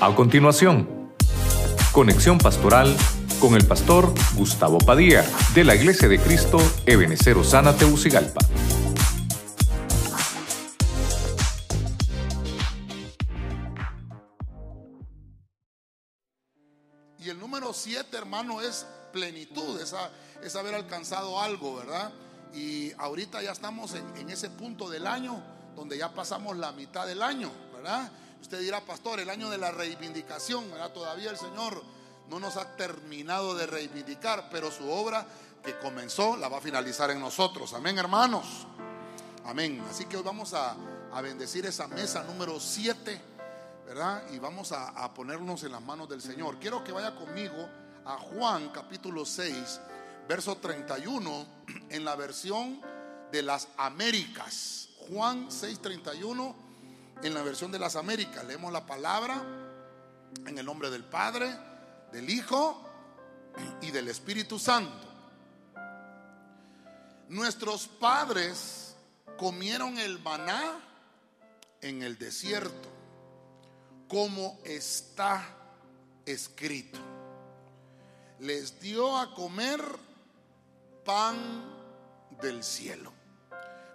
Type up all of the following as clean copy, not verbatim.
A continuación, Conexión Pastoral con el pastor Gustavo Padilla, de la Iglesia de Cristo Ebenecero Sana, Teucigalpa. Y el número 7, hermano, es plenitud, es haber alcanzado algo, ¿verdad? Y ahorita ya estamos en ese punto del año donde ya pasamos la mitad del año, ¿verdad? Usted dirá, pastor, el año de la reivindicación, ¿verdad? Todavía el Señor no nos ha terminado de reivindicar, pero su obra que comenzó la va a finalizar en nosotros. Amén, hermanos. Amén. Así que hoy vamos a bendecir esa mesa número 7, ¿verdad? Y vamos a ponernos en las manos del Señor. Quiero que vaya conmigo a Juan capítulo 6, verso 31, en la versión de las Américas. Juan 6:31. En la versión de las Américas leemos la palabra en el nombre del Padre, del Hijo y del Espíritu Santo. Nuestros padres comieron el maná en el desierto, como está escrito: les dio a comer pan del cielo.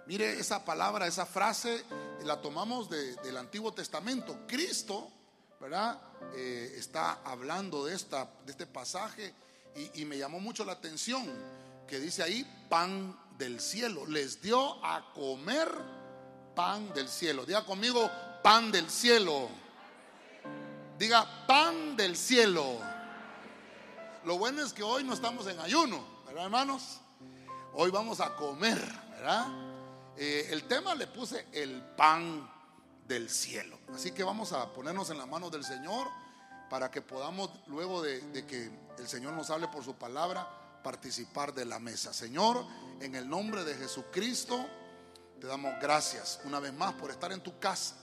Mire, esa palabra, esa frase la tomamos del Antiguo Testamento. Cristo, ¿verdad? Está hablando de este pasaje y me llamó mucho la atención que dice ahí pan del cielo. Les dio a comer pan del cielo. Diga conmigo, pan del cielo. Diga, pan del cielo. Lo bueno es que hoy no estamos en ayuno, ¿verdad, hermanos? Hoy vamos a comer, ¿verdad? El tema le puse el pan del cielo. Así que vamos a ponernos en las manos del Señor para que podamos, luego de que el Señor nos hable por su palabra, participar de la mesa. Señor, en el nombre de Jesucristo, te damos gracias una vez más por estar en tu casa.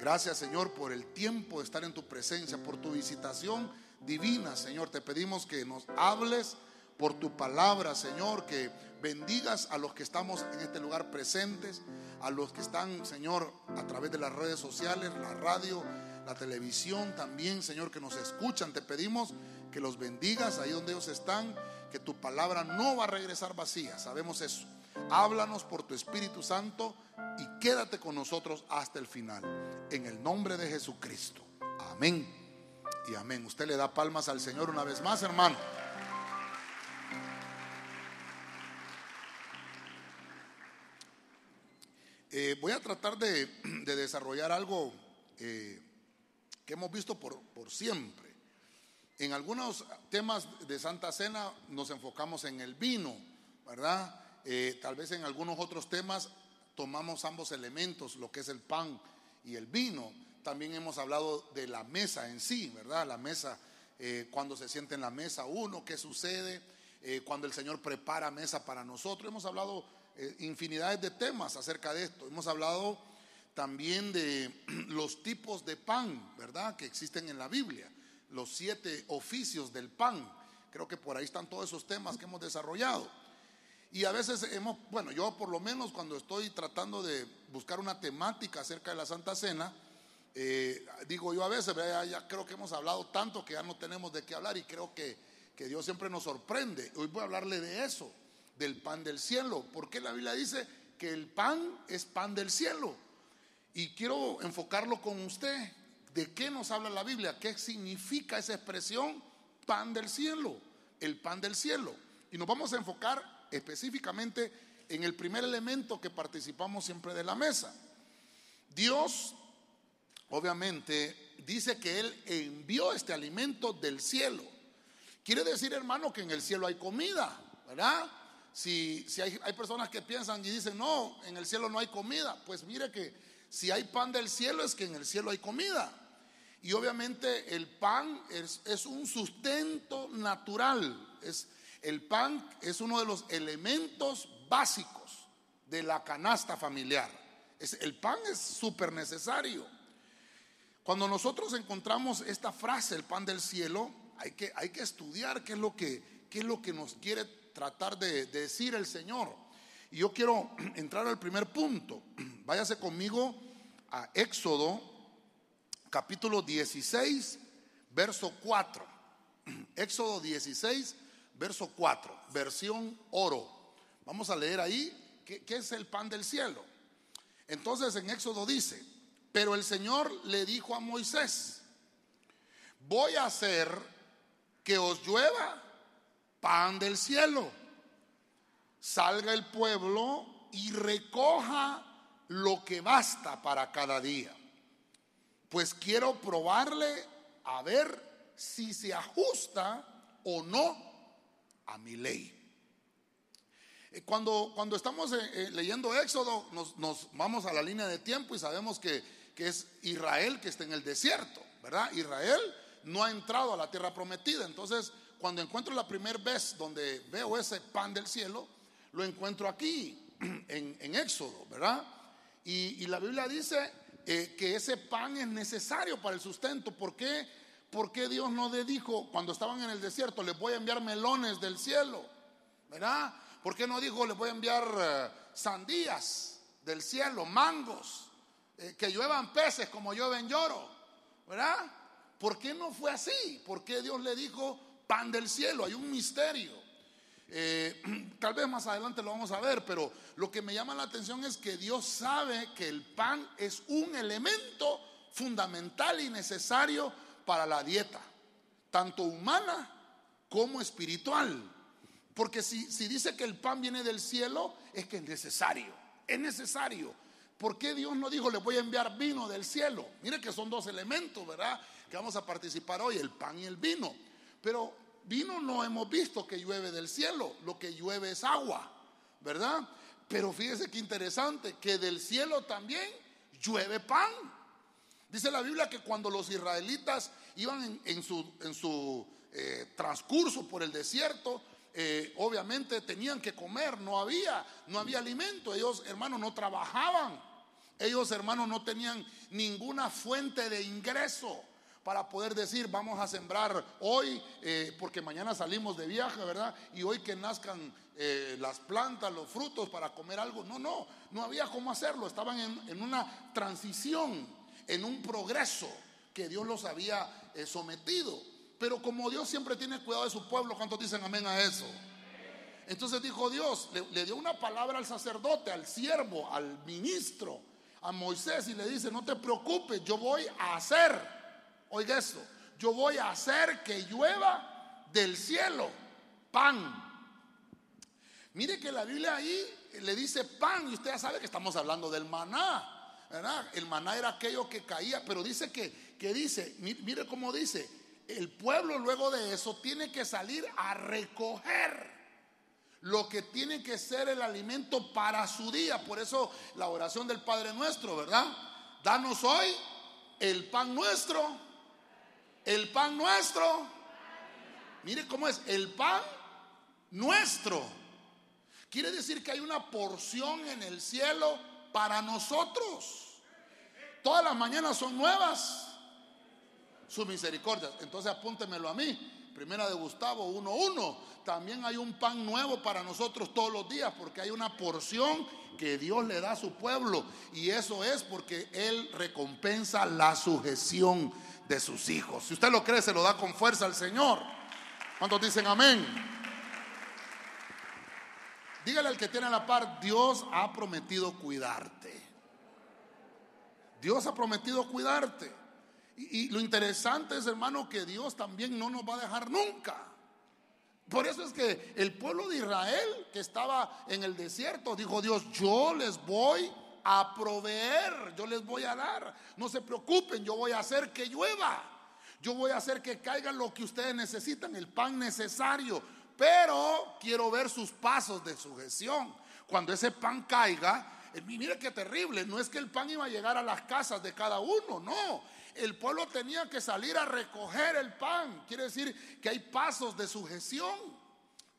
Gracias, Señor, por el tiempo de estar en tu presencia, por tu visitación divina, Señor. Te pedimos que nos hables por tu palabra, Señor, que bendigas a los que estamos en este lugar presentes, a los que están, Señor, a través de las redes sociales, la radio, la televisión también, Señor, que nos escuchan. Te pedimos que los bendigas ahí donde ellos están, que tu palabra no va a regresar vacía, sabemos eso. Háblanos por tu Espíritu Santo y quédate con nosotros hasta el final, en el nombre de Jesucristo. Amén y amén. Usted le da palmas al Señor una vez más, hermano. Voy a tratar de desarrollar algo que hemos visto por siempre. En algunos temas de Santa Cena nos enfocamos en el vino, ¿verdad? Tal vez en algunos otros temas tomamos ambos elementos, lo que es el pan y el vino. También hemos hablado de la mesa en sí, ¿verdad? La mesa, cuando se siente en la mesa uno, qué sucede, cuando el Señor prepara mesa para nosotros. Hemos hablado infinidades de temas acerca de esto. Hemos hablado también de los tipos de pan, ¿verdad?, que existen en la Biblia, los 7 oficios del pan. Creo que por ahí están todos esos temas que hemos desarrollado. Y a veces bueno, yo por lo menos cuando estoy tratando de buscar una temática acerca de la Santa Cena, digo yo a veces, ya creo que hemos hablado tanto que ya no tenemos de qué hablar, y creo que Dios siempre nos sorprende. Hoy voy a hablarle de eso, del pan del cielo. Porque la Biblia dice que el pan es pan del cielo. Y quiero enfocarlo con usted. ¿De qué nos habla la Biblia? ¿Qué significa esa expresión pan del cielo? El pan del cielo. Y nos vamos a enfocar específicamente en el primer elemento que participamos siempre de la mesa. Dios, obviamente, dice que Él envió este alimento del cielo. Quiere decir, hermano, que en el cielo hay comida, ¿verdad? Si hay personas que piensan y dicen, no, en el cielo no hay comida. Pues mire que si hay pan del cielo es que en el cielo hay comida. Y obviamente el pan es un sustento natural. El pan es uno de los elementos básicos de la canasta familiar. El pan es súper necesario. Cuando nosotros encontramos esta frase, el pan del cielo, hay que estudiar qué es lo que nos quiere tratar de decir el Señor. Y yo quiero entrar al primer punto. Váyase conmigo a Éxodo capítulo 16, verso 4. Éxodo 16, verso 4, versión oro. Vamos a leer ahí qué es el pan del cielo. Entonces en Éxodo dice: pero el Señor le dijo a Moisés: voy a hacer que os llueva pan del cielo. Salga el pueblo y recoja lo que basta para cada día, pues quiero probarle a ver si se ajusta o no a mi ley. Cuando estamos leyendo Éxodo, nos vamos a la línea de tiempo y sabemos que es Israel que está en el desierto, ¿verdad? Israel no ha entrado a la tierra prometida. Entonces, cuando encuentro la primera vez donde veo ese pan del cielo, lo encuentro aquí en Éxodo, ¿verdad? Y la Biblia dice que ese pan es necesario para el sustento. ¿Por qué? Porque Dios no le dijo cuando estaban en el desierto: les voy a enviar melones del cielo, ¿verdad? ¿Por qué no dijo: les voy a enviar sandías del cielo, mangos, que lluevan peces como llueven lloro, ¿verdad? ¿Por qué no fue así? ¿Por qué Dios le dijo pan del cielo? Hay un misterio. Tal vez más adelante lo vamos a ver, pero lo que me llama la atención es que Dios sabe que el pan es un elemento fundamental y necesario para la dieta, tanto humana como espiritual. Porque si dice que el pan viene del cielo, es que es necesario, es necesario. ¿Por qué Dios no dijo: les voy a enviar vino del cielo? Mire que son dos elementos, ¿verdad?, que vamos a participar hoy, el pan y el vino. Pero vino no hemos visto que llueve del cielo, lo que llueve es agua, ¿verdad? Pero fíjese qué interesante, que del cielo también llueve pan. Dice la Biblia que cuando los israelitas iban en su transcurso por el desierto, obviamente tenían que comer, no había alimento. Ellos, hermanos, no trabajaban. Ellos, hermanos, no tenían ninguna fuente de ingreso para poder decir: vamos a sembrar hoy porque mañana salimos de viaje, ¿verdad? Y hoy que nazcan las plantas, los frutos para comer algo. No había cómo hacerlo. Estaban en una transición, en un progreso que Dios los había sometido. Pero como Dios siempre tiene cuidado de su pueblo, ¿cuántos dicen amén a eso? Entonces dijo Dios, le dio una palabra al sacerdote, al siervo, al ministro, a Moisés, y le dice: no te preocupes, yo voy a hacer, oiga esto, yo voy a hacer que llueva del cielo pan. Mire que la Biblia ahí le dice pan, y usted ya sabe que estamos hablando del maná, ¿verdad? El maná era aquello que caía, pero dice que dice, mire cómo dice: el pueblo luego de eso tiene que salir a recoger lo que tiene que ser el alimento para su día. Por eso la oración del Padre Nuestro, ¿verdad? Danos hoy el pan nuestro, el pan nuestro. Mire cómo es, el pan nuestro. Quiere decir que hay una porción en el cielo para nosotros. Todas las mañanas son nuevas sus misericordias. Entonces apúntemelo a mí, primera de Gustavo 1:1. También hay un pan nuevo para nosotros todos los días, porque hay una porción que Dios le da a su pueblo, y eso es porque Él recompensa la sujeción de sus hijos. Si usted lo cree, se lo da con fuerza al Señor. ¿Cuántos dicen amén? Dígale al que tiene a la par: Dios ha prometido cuidarte. Dios ha prometido cuidarte. Y lo interesante es, hermano, que Dios también no nos va a dejar nunca. Por eso es que el pueblo de Israel, que estaba en el desierto, dijo Dios: yo les voy a proveer, yo les voy a dar. No se preocupen, yo voy a hacer que llueva. Yo voy a hacer que caiga lo que ustedes necesitan, el pan necesario. Pero quiero ver sus pasos de sujeción. Cuando ese pan caiga, mire qué terrible, no es que el pan iba a llegar a las casas de cada uno, no. El pueblo tenía que salir a recoger el pan. Quiere decir que hay pasos de sujeción.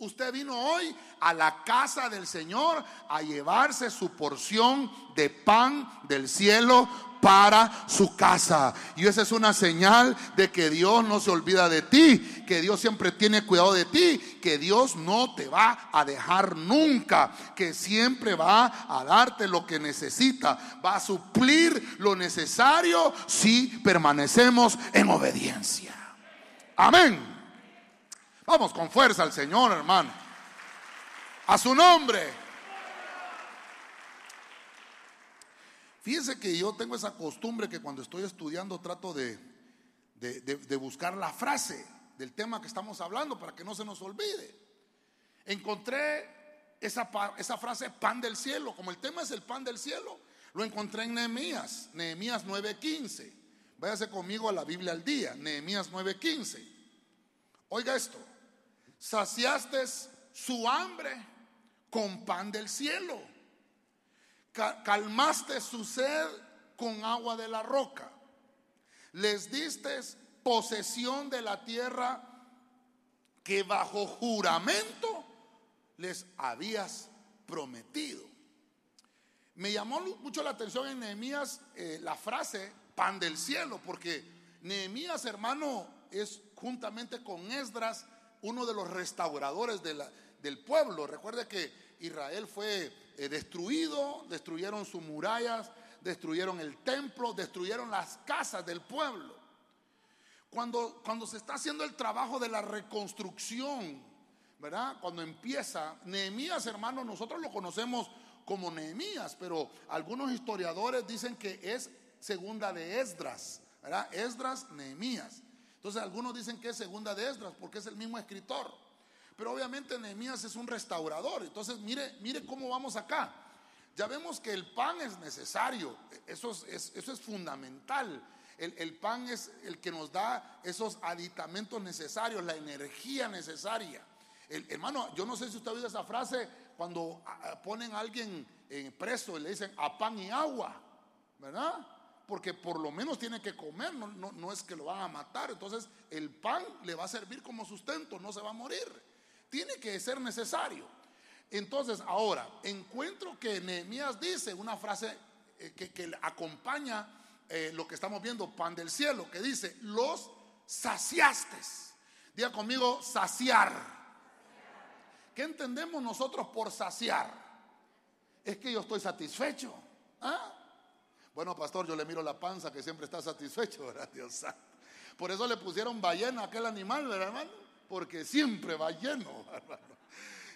Usted vino hoy a la casa del Señor a llevarse su porción de pan del cielo para su casa. Y esa es una señal de que Dios no se olvida de ti, que Dios siempre tiene cuidado de ti, que Dios no te va a dejar nunca, que siempre va a darte lo que necesita, va a suplir lo necesario si permanecemos en obediencia. Amén. Vamos con fuerza al Señor, hermano. A su nombre. Fíjense que yo tengo esa costumbre que cuando estoy estudiando trato de buscar la frase del tema que estamos hablando para que no se nos olvide. Encontré esa frase pan del cielo. Como el tema es el pan del cielo, lo encontré en Nehemías, Nehemías 9:15. Váyase conmigo a la Biblia al día, Nehemías 9:15. Oiga esto: saciaste su hambre con pan del cielo, calmaste su sed con agua de la roca, les diste posesión de la tierra que bajo juramento les habías prometido. Me llamó mucho la atención en Nehemías la frase pan del cielo, porque Nehemías, hermano, es juntamente con Esdras uno de los restauradores del pueblo. Recuerde que Israel fue destruido, destruyeron sus murallas, destruyeron el templo, destruyeron las casas del pueblo. Cuando se está haciendo el trabajo de la reconstrucción, ¿verdad? Cuando empieza Nehemías, hermano, nosotros lo conocemos como Nehemías, pero algunos historiadores dicen que es segunda de Esdras, ¿verdad? Esdras, Nehemías. Entonces algunos dicen que es segunda de Esdras porque es el mismo escritor, pero obviamente Nehemías es un restaurador. Entonces mire cómo vamos acá. Ya vemos que el pan es necesario, eso es fundamental. El pan es el que nos da esos aditamentos necesarios, la energía necesaria. Hermano, yo no sé si usted ha oído esa frase cuando ponen a alguien preso y le dicen a pan y agua, ¿verdad? Porque por lo menos tiene que comer, no es que lo van a matar. Entonces el pan le va a servir como sustento, no se va a morir, tiene que ser necesario. Entonces ahora encuentro que Nehemías dice una frase que acompaña lo que estamos viendo, pan del cielo, que dice los saciaste. Diga conmigo saciar. ¿Qué entendemos nosotros por saciar? Es que yo estoy satisfecho. ¿Ah? Bueno, pastor, yo le miro la panza que siempre está satisfecho, ¿verdad? Dios santo. Por eso le pusieron ballena a aquel animal, ¿verdad, hermano? Porque siempre va lleno, ¿verdad?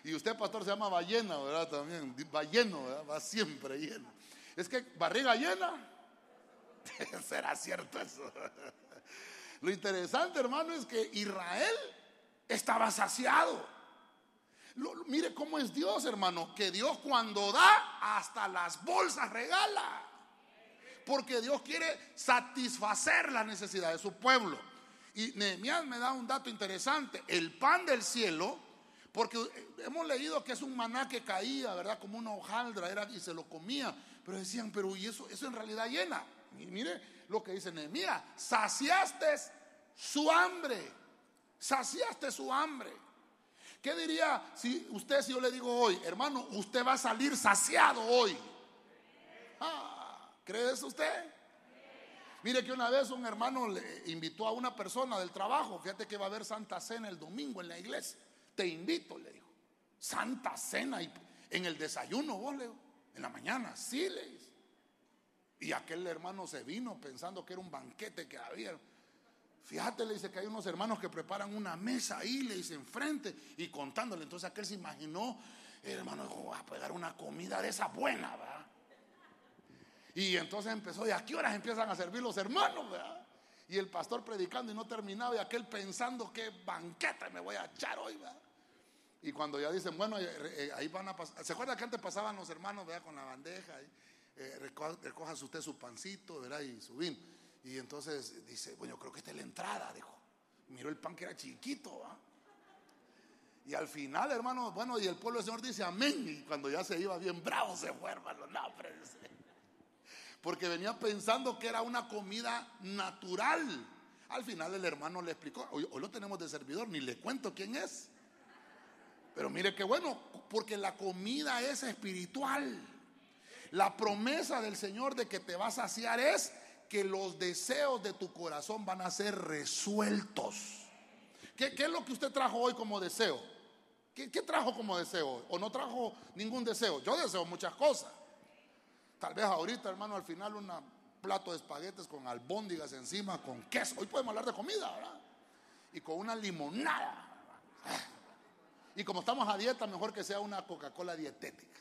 Y usted, pastor, se llama ballena, ¿verdad? También va lleno, ¿verdad? Va siempre lleno. Es que barriga llena. ¿Será cierto eso? Lo interesante, hermano, es que Israel estaba saciado. Mire cómo es Dios, hermano, que Dios cuando da, hasta las bolsas regala. Porque Dios quiere satisfacer la necesidad de su pueblo. Y Nehemías me da un dato interesante: el pan del cielo, porque hemos leído que es un maná que caía, ¿verdad? Como una hojaldra era y se lo comía. Pero decían, pero y eso en realidad llena. Y mire lo que dice Nehemías: saciaste su hambre. Saciaste su hambre. ¿Qué diría si yo le digo hoy, hermano, usted va a salir saciado hoy? Ah, ¿cree eso usted? Mire que una vez un hermano le invitó a una persona del trabajo. Fíjate que va a haber Santa Cena el domingo en la iglesia. Te invito, le dijo. Santa Cena en el desayuno, vos, le digo, en la mañana. Sí, le dijo. Y aquel hermano se vino pensando que era un banquete que había. Fíjate, le dice que hay unos hermanos que preparan una mesa ahí, le dice, enfrente. Y contándole, entonces aquel se imaginó, el hermano dijo, voy a pegar una comida de esa buena, ¿verdad? Y entonces empezó, ¿y a qué horas empiezan a servir los hermanos, verdad? Y el pastor predicando y no terminaba, y aquel pensando, ¿qué banqueta me voy a echar hoy, verdad? Y cuando ya dicen, bueno, ahí van a pasar. ¿Se acuerda que antes pasaban los hermanos, verdad? Con la bandeja, recójase usted su pancito, ¿verdad? Y su vino. Y entonces dice, bueno, yo creo que esta es la entrada, dijo. Miró el pan que era chiquito, ¿verdad? Y al final, hermano, bueno, y el pueblo del Señor dice, amén. Y cuando ya se iba bien bravo, se fue, hermano, no, pero porque venía pensando que era una comida natural. Al final el hermano le explicó, hoy lo tenemos de servidor, ni le cuento quién es. Pero mire qué bueno, porque la comida es espiritual. La promesa del Señor de que te va a saciar es que los deseos de tu corazón van a ser resueltos. ¿Qué es lo que usted trajo hoy como deseo? ¿Qué trajo como deseo? ¿O no trajo ningún deseo? Yo deseo muchas cosas. Tal vez ahorita, hermano, al final un plato de espaguetes con albóndigas encima, con queso. Hoy podemos hablar de comida, ¿verdad? Y con una limonada. Y como estamos a dieta, mejor que sea una Coca-Cola dietética.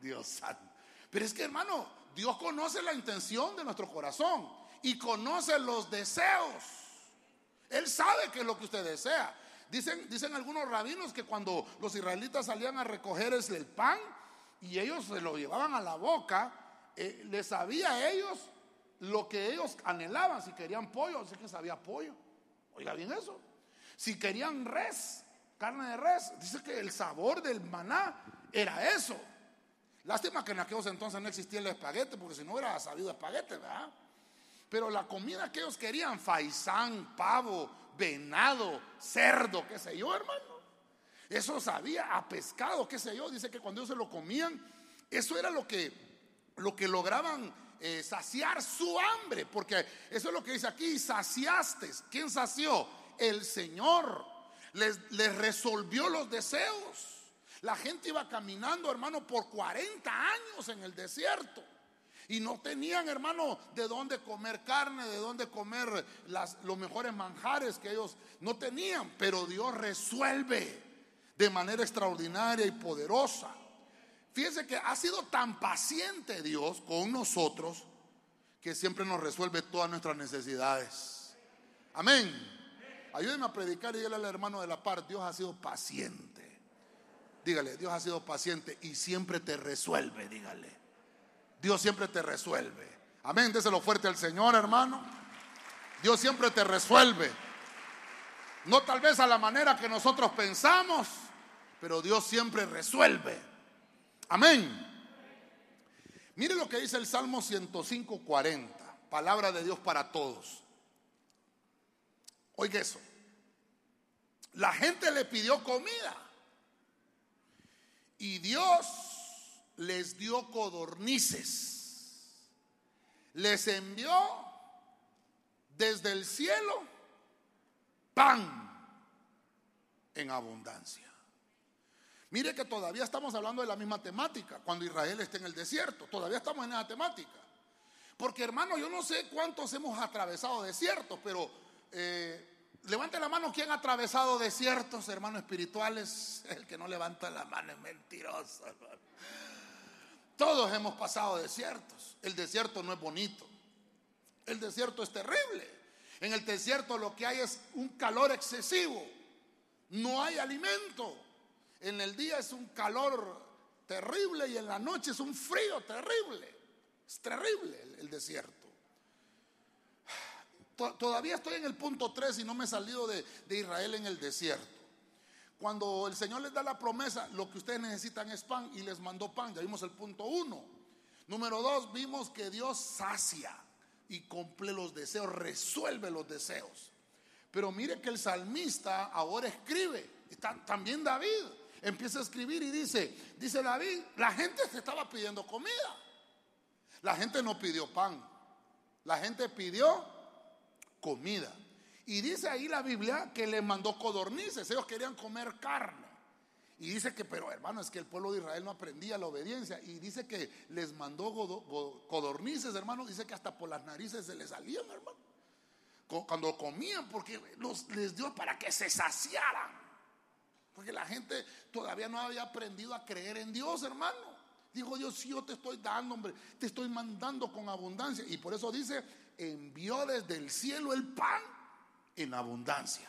Dios santo. Pero es que, hermano, Dios conoce la intención de nuestro corazón y conoce los deseos. Él sabe qué es lo que usted desea. Dicen algunos rabinos que cuando los israelitas salían a recoger el pan y ellos se lo llevaban a la boca, les sabía a ellos lo que ellos anhelaban. Si querían pollo, así que sabía pollo. Oiga bien eso. Si querían res, carne de res, dice que el sabor del maná era eso. Lástima que en aquellos entonces no existía el espaguete, porque si no hubiera sabido espaguete, ¿verdad? Pero la comida que ellos querían, faisán, pavo, venado, cerdo, qué sé yo, hermano. Eso sabía a pescado, qué sé yo. Dice que cuando ellos se lo comían, eso era lo que lograban saciar su hambre. Porque eso es lo que dice aquí, saciaste. ¿Quién sació? El Señor. Les resolvió los deseos. La gente iba caminando, hermano, por 40 años en el desierto y no tenían, hermano, de dónde comer carne, de dónde comer los mejores manjares que ellos no tenían. Pero Dios resuelve de manera extraordinaria y poderosa. Fíjense que ha sido tan paciente Dios con nosotros que siempre nos resuelve todas nuestras necesidades. Amén. Ayúdenme a predicar y dígale al hermano de la par, Dios ha sido paciente. Dígale, Dios ha sido paciente y siempre te resuelve, dígale. Dios siempre te resuelve. Amén, déselo fuerte al Señor, hermano. Dios siempre te resuelve. No tal vez a la manera que nosotros pensamos, pero Dios siempre resuelve. Amén. Mire lo que dice el Salmo 105:40. Palabra de Dios para todos. Oiga eso. La gente le pidió comida y Dios les dio codornices, les envió desde el cielo pan en abundancia. Mire que todavía estamos hablando de la misma temática, cuando Israel esté en el desierto, todavía estamos en esa temática. Porque, hermano, yo no sé cuántos hemos atravesado desiertos, pero levante la mano quien ha atravesado desiertos, hermanos espirituales. El que no levanta la mano es mentiroso, hermano. Todos hemos pasado desiertos. El desierto no es bonito. El desierto es terrible. En el desierto lo que hay es un calor excesivo. No hay alimento. En el día es un calor terrible y en la noche es un frío terrible. Es terrible el desierto. Todavía estoy en el punto 3 y no me he salido de Israel en el desierto. Cuando el Señor les da la promesa, lo que ustedes necesitan es pan y les mandó pan. Ya vimos el punto 1. Número 2, vimos que Dios sacia y cumple los deseos, resuelve los deseos. Pero mire que el salmista ahora escribe, también David empieza a escribir y dice David, la gente se estaba pidiendo comida. La gente no pidió pan, la gente pidió comida. Y dice ahí la Biblia que le mandó codornices. Ellos querían comer carne. Y dice que, pero hermano, es que el pueblo de Israel no aprendía la obediencia. Y dice que les mandó codornices, hermano. Dice que hasta por las narices se les salían, hermano, cuando comían, porque les dio para que se saciaran. Porque la gente todavía no había aprendido a creer en Dios, hermano. Dijo Dios, si yo te estoy dando, hombre, te estoy mandando con abundancia. Y por eso dice, envió desde el cielo el pan en abundancia.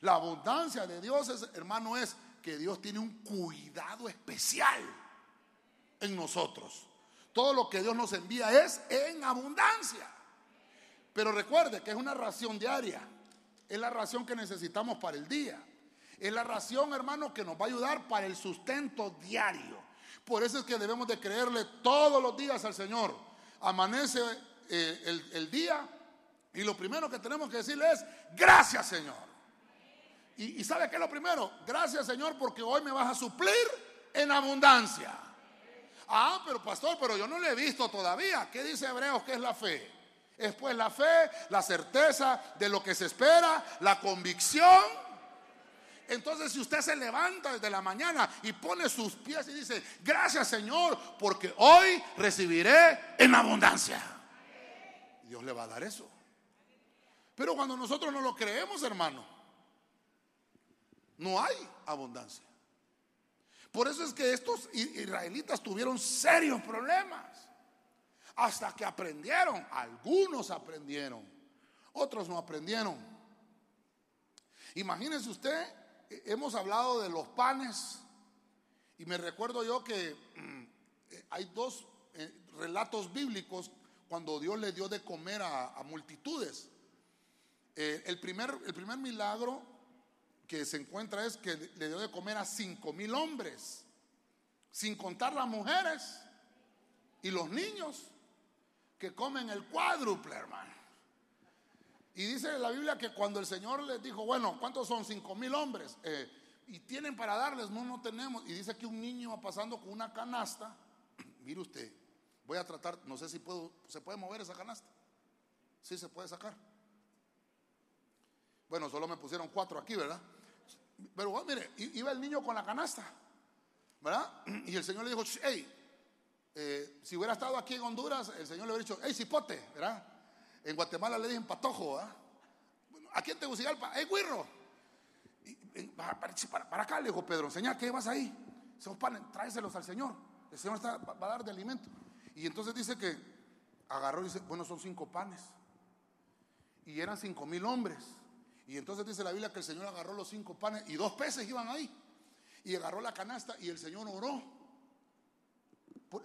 La abundancia de Dios, hermano, es que Dios tiene un cuidado especial en nosotros. Todo lo que Dios nos envía es en abundancia. Pero recuerde que es una ración diaria. Es la ración que necesitamos para el día. Es la ración, hermano, que nos va a ayudar para el sustento diario. Por eso es que debemos de creerle todos los días al Señor. Amanece el día y lo primero que tenemos que decirle es gracias, Señor. ¿Y sabe qué es lo primero? Gracias, Señor, porque hoy me vas a suplir en abundancia. Ah, pero pastor, pero yo no lo he visto todavía. ¿Qué dice Hebreos que es la fe? Es pues la fe, la certeza de lo que se espera, la convicción. Entonces, si usted se levanta desde la mañana y pone sus pies y dice: gracias, Señor, porque hoy recibiré en abundancia, Dios le va a dar eso. Pero cuando nosotros no lo creemos, hermano, no hay abundancia. Por eso es que estos israelitas tuvieron serios problemas, hasta que aprendieron. Algunos aprendieron, otros no aprendieron. Imagínense usted, hemos hablado de los panes, y me recuerdo yo que hay dos relatos bíblicos cuando Dios le dio de comer a multitudes. El primer milagro que se encuentra es que le dio de comer a 5,000 hombres, sin contar las mujeres y los niños, que comen el cuádruple, hermano. Y dice la Biblia que cuando el Señor les dijo: bueno, ¿cuántos son? 5,000 hombres, y tienen para darles. No tenemos. Y dice que un niño va pasando con una canasta. Mire usted, voy a tratar, no sé si puedo, ¿se puede mover esa canasta? Sí, se puede sacar. Bueno, solo me pusieron 4 aquí, ¿verdad? Pero bueno, mire, iba el niño con la canasta, ¿verdad? Y el Señor le dijo: hey, si hubiera estado aquí en Honduras, el Señor le hubiera dicho: hey, cipote, ¿verdad? En Guatemala le dicen patojo, ¿verdad? Bueno, aquí en Teucigalpa: hey, güirro. Para acá, le dijo Pedro: enseñá, ¿qué vas ahí? Son panes, tráeselos al Señor. El Señor va a dar de alimento. Y entonces dice que agarró y dice: bueno, son 5 panes. Y eran 5,000 hombres. Y entonces dice la Biblia que el Señor agarró los 5 panes y 2 peces iban ahí. Y agarró la canasta y el Señor oró.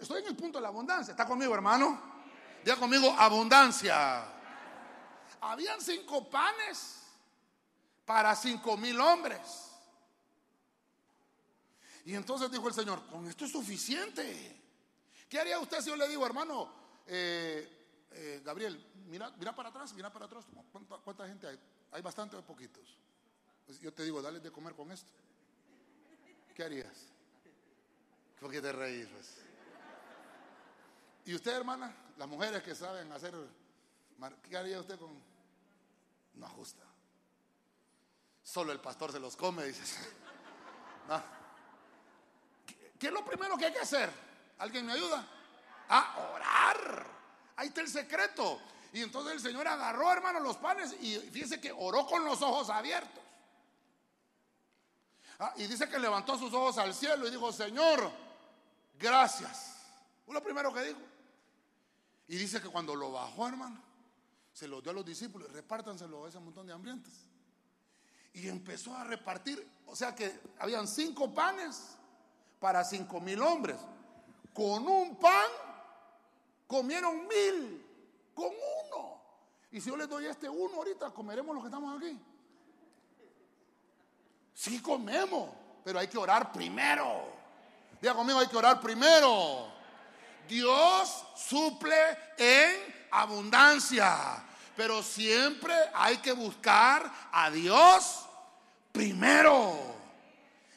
Estoy en el punto de la abundancia. ¿Está conmigo, hermano? Diga conmigo: abundancia. Habían 5 panes para 5,000 hombres. Y entonces dijo el Señor: con esto es suficiente. ¿Qué haría usted si yo le digo: hermano, Gabriel, mira para atrás, mira para atrás? ¿Cuánta gente hay? ¿Hay bastante o poquitos? Pues yo te digo: dale de comer con esto. ¿Qué harías? ¿Por qué te reís? Pues. ¿Y usted, hermana? Las mujeres que saben hacer, ¿qué haría usted con? No ajusta. Solo el pastor se los come, dices. No. ¿Qué es lo primero que hay que hacer? ¿Alguien me ayuda? A orar. Ahí está el secreto. Y entonces el Señor agarró, hermano, los panes, y fíjese que oró con los ojos abiertos. Y dice que levantó sus ojos al cielo y dijo: Señor, gracias. Fue lo primero que dijo. Y dice que cuando lo bajó, hermano, se lo dio a los discípulos: repártanselo a ese montón de hambrientos. Y empezó a repartir. O sea que habían 5 panes para 5,000 hombres. Con un pan comieron 1,000. Con uno. Y si yo les doy uno ahorita, comeremos los que estamos aquí. Sí comemos, pero hay que orar primero. Diga conmigo: hay que orar primero. Dios suple en abundancia, pero siempre hay que buscar a Dios primero.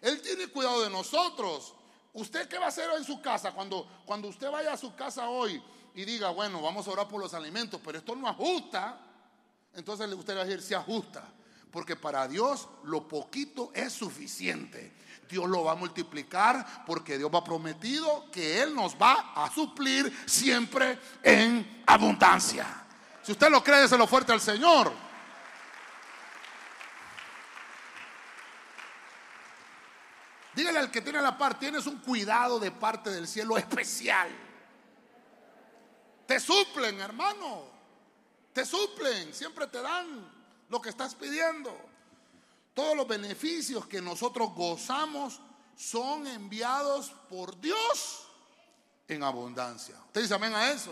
Él tiene cuidado de nosotros. ¿Usted qué va a hacer en su casa? Cuando usted vaya a su casa hoy y diga: bueno, vamos a orar por los alimentos, pero esto no ajusta. Entonces usted va a decir: se ajusta. Porque para Dios lo poquito es suficiente. Dios lo va a multiplicar, porque Dios ha prometido que Él nos va a suplir siempre en abundancia. Si usted lo cree, déselo fuerte al Señor. Dígale al que tiene la par: tienes un cuidado de parte del cielo especial. Te suplen, hermano. Te suplen, siempre te dan lo que estás pidiendo. Todos los beneficios que nosotros gozamos son enviados por Dios en abundancia. ¿Usted dice amén a eso?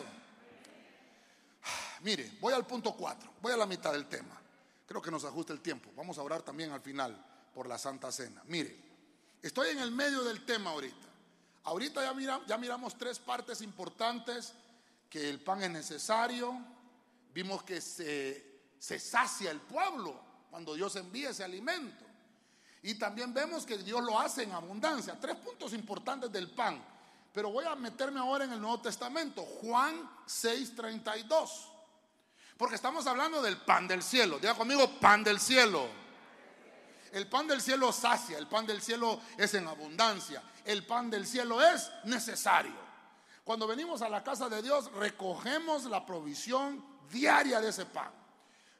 Mire, voy al punto 4. Voy a la mitad del tema. Creo que nos ajusta el tiempo. Vamos a orar también al final por la Santa Cena. Mire, estoy en el medio del tema ahorita. Ahorita ya miramos 3 partes importantes: que el pan es necesario, vimos que se sacia el pueblo cuando Dios envía ese alimento, Y también vemos que Dios lo hace en abundancia. Tres puntos importantes del pan. Pero voy a meterme ahora en el Nuevo Testamento. Juan 6:32. Porque estamos hablando del pan del cielo. Diga conmigo, pan del cielo. El pan del cielo sacia. El pan del cielo es en abundancia. El pan del cielo es necesario. Cuando venimos a la casa de Dios, recogemos la provisión diaria de ese pan.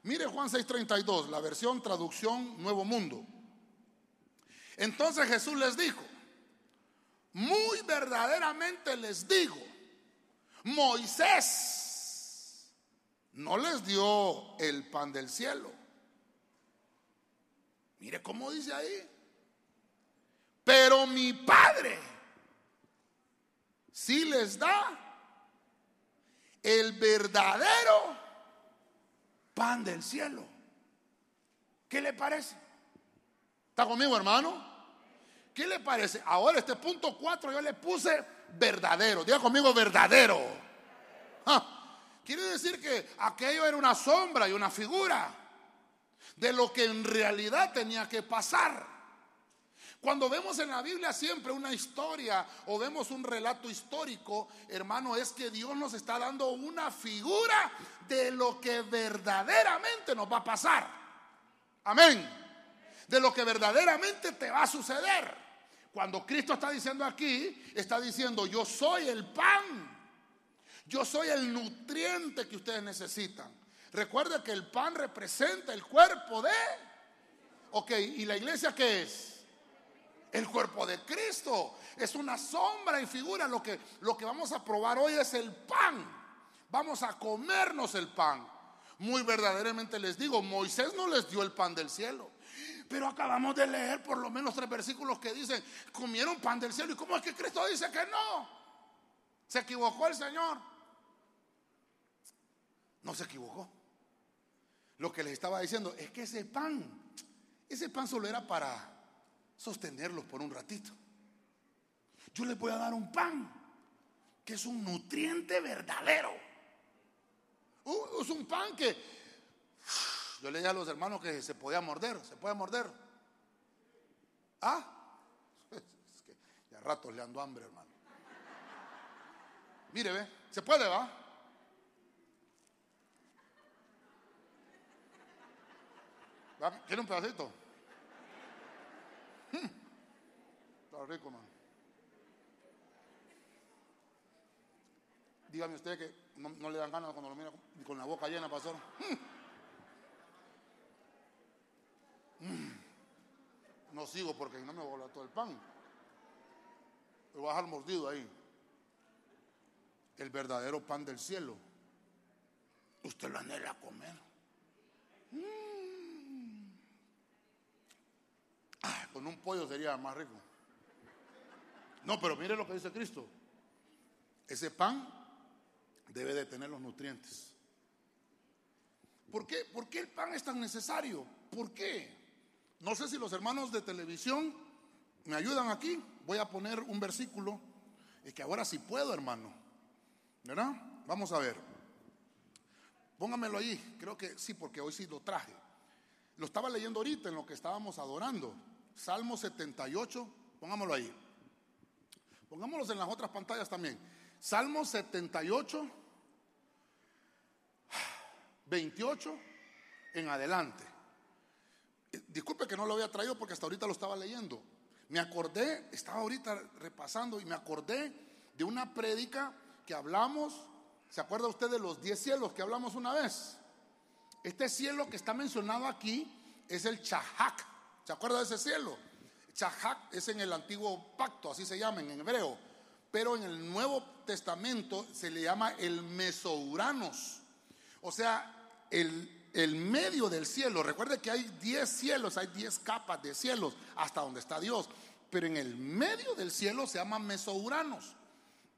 Mire Juan 6:32, la versión traducción Nuevo Mundo. Entonces Jesús les dijo: muy verdaderamente les digo, Moisés no les dio el pan del cielo. Mire cómo dice ahí. Pero mi Padre sí les da el verdadero pan del cielo. ¿Qué le parece? ¿Está conmigo, hermano? ¿Qué le parece? Ahora este punto 4 yo le puse verdadero. Diga conmigo, verdadero. Quiere decir que aquello era una sombra y una figura de lo que en realidad tenía que pasar. Cuando vemos en la Biblia siempre una historia o vemos un relato histórico, hermano, es que Dios nos está dando una figura de lo que verdaderamente nos va a pasar. Amén. De lo que verdaderamente te va a suceder. Cuando Cristo está diciendo aquí, está diciendo: yo soy el pan. Yo soy el nutriente que ustedes necesitan. Recuerda que el pan representa el cuerpo de... Ok, ¿y la iglesia qué es? El cuerpo de Cristo. Es una sombra y figura. Lo que vamos a probar hoy es el pan. Vamos a comernos el pan. Muy verdaderamente les digo, Moisés no les dio el pan del cielo. Pero acabamos de leer por lo menos 3 versículos que dicen: comieron pan del cielo. ¿Y cómo es que Cristo dice que no? ¿Se equivocó el Señor? No se equivocó. Lo que les estaba diciendo es que ese pan solo era para sostenerlos por un ratito. Yo les voy a dar un pan que es un nutriente verdadero. Es un pan que... Yo le dije a los hermanos que se podía morder. ¿Se puede morder? Es que ya ratos le ando hambre, hermano. Mire, ve. ¿Se puede, va? ¿Quiere un pedacito? Está rico, man. Dígame usted que no le dan ganas cuando lo mira con la boca llena, pastor. No sigo porque no me voy a todo el pan. Me voy a dejar mordido ahí. El verdadero pan del cielo. Usted lo anhela a comer. Con un pollo sería más rico. No, pero mire lo que dice Cristo. Ese pan debe de tener los nutrientes. ¿Por qué el pan es tan necesario? ¿Por qué? No sé si los hermanos de televisión me ayudan aquí. Voy a poner un versículo. Es que ahora sí puedo, hermano, ¿verdad? Vamos a ver. Póngamelo ahí. Creo que sí, porque hoy sí lo traje. Lo estaba leyendo ahorita en lo que estábamos adorando. Salmo 78, pongámoslo ahí. Pongámoslos en las otras pantallas también. Salmo 78, 28 en adelante. Disculpe que no lo había traído porque hasta ahorita lo estaba leyendo. Me acordé, estaba ahorita repasando y me acordé de una prédica que hablamos. ¿Se acuerda usted de los 10 cielos que hablamos una vez? Este cielo que está mencionado aquí es el Chahak. ¿Se acuerda de ese cielo? Chahak es en el antiguo pacto, así se llama en hebreo. Pero en el Nuevo Testamento se le llama el Mesouranos. O sea, el medio del cielo. Recuerde que hay 10 cielos, hay 10 capas de cielos hasta donde está Dios. Pero en el medio del cielo se llama Mesouranos.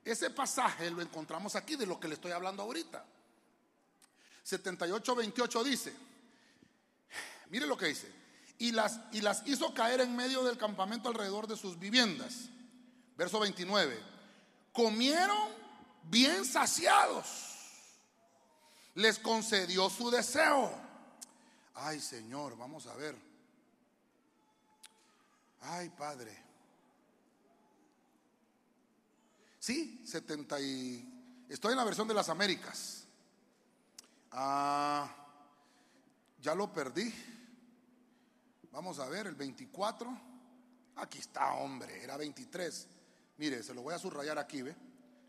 Ese pasaje lo encontramos aquí, de lo que le estoy hablando ahorita. 78:28 dice, mire lo que dice: Y las hizo caer en medio del campamento alrededor de sus viviendas. Verso 29. Comieron bien saciados. Les concedió su deseo. Ay, Señor, vamos a ver. Ay, Padre. Sí, 70 y... Estoy en la versión de las Américas. Ya lo perdí. Vamos a ver, el 24. Aquí está, hombre, era 23. Mire, se lo voy a subrayar aquí, ¿ve?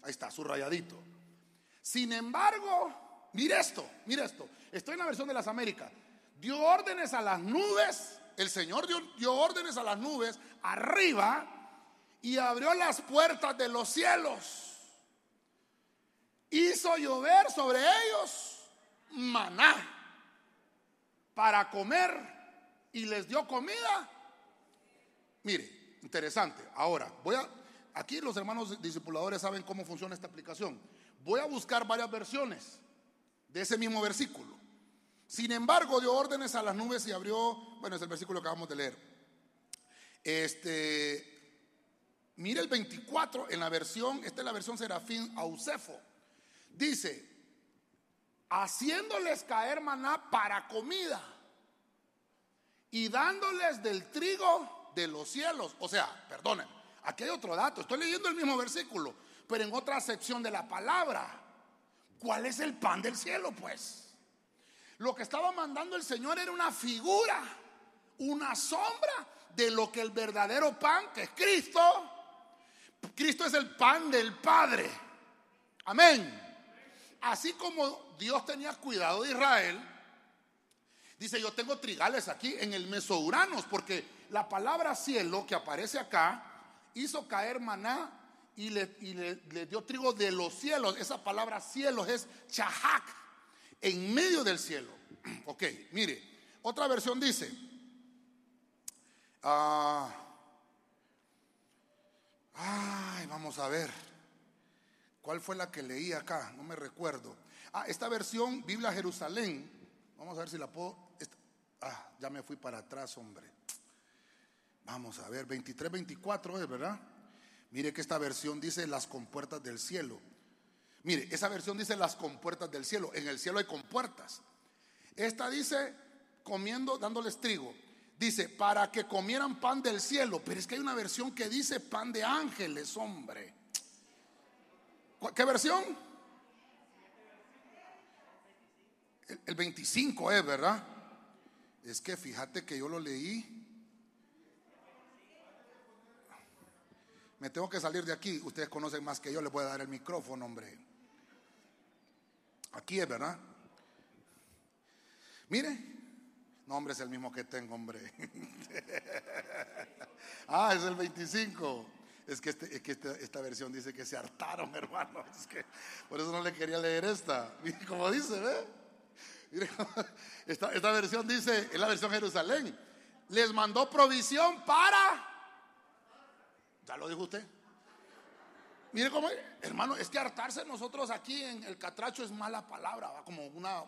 Ahí está, subrayadito. Sin embargo, mire esto, estoy en la versión de las Américas. Dio órdenes a las nubes, el Señor dio órdenes a las nubes arriba y abrió las puertas de los cielos. Hizo llover sobre ellos maná para comer y les dio comida. Mire, interesante. Ahora, aquí los hermanos discipuladores saben cómo funciona esta aplicación. Voy a buscar varias versiones de ese mismo versículo. Sin embargo, dio órdenes a las nubes y abrió, bueno, es el versículo que acabamos de leer. Mire el 24 en la versión, esta es la versión Serafín Ausefo. Dice, haciéndoles caer maná para comida y dándoles del trigo de los cielos. O sea, perdonen, aquí hay otro dato, estoy leyendo el mismo versículo, pero en otra acepción de la palabra. ¿Cuál es el pan del cielo, pues? Lo que estaba mandando el Señor era una figura, una sombra de lo que el verdadero pan, que es Cristo. Cristo es el pan del Padre. Amén. Así como Dios tenía cuidado de Israel, dice, yo tengo trigales aquí en el Mesourano, porque la palabra cielo que aparece acá hizo caer maná y le dio trigo de los cielos. Esa palabra cielos es Chahak, en medio del cielo. Ok, mire, otra versión dice, vamos a ver, ¿cuál fue la que leí acá? No me recuerdo. Esta versión, Biblia Jerusalén, vamos a ver si la puedo, ya me fui para atrás, hombre. Vamos a ver, 23, 24 es, ¿verdad? Mire que esta versión dice las compuertas del cielo. Mire, esa versión dice las compuertas del cielo. En el cielo hay compuertas. Esta dice comiendo, dándoles trigo. Dice, para que comieran pan del cielo. Pero es que hay una versión que dice pan de ángeles, hombre. ¿Qué versión? El 25 es, ¿verdad? Es que fíjate que yo lo leí. Me tengo que salir de aquí. Ustedes conocen más que yo. Les voy a dar el micrófono, hombre. Aquí es, ¿verdad? Mire, no, hombre, es el mismo que tengo, hombre. Es el 25. Esta versión dice que se hartaron, hermano. Es que por eso no le quería leer esta. Mire como dice, ¿ve? Mire, esta versión dice, es la versión Jerusalén. Les mandó provisión para... Ya lo dijo usted. Mire cómo, hermano, es que hartarse nosotros aquí en el catracho es mala palabra, ¿va? Como una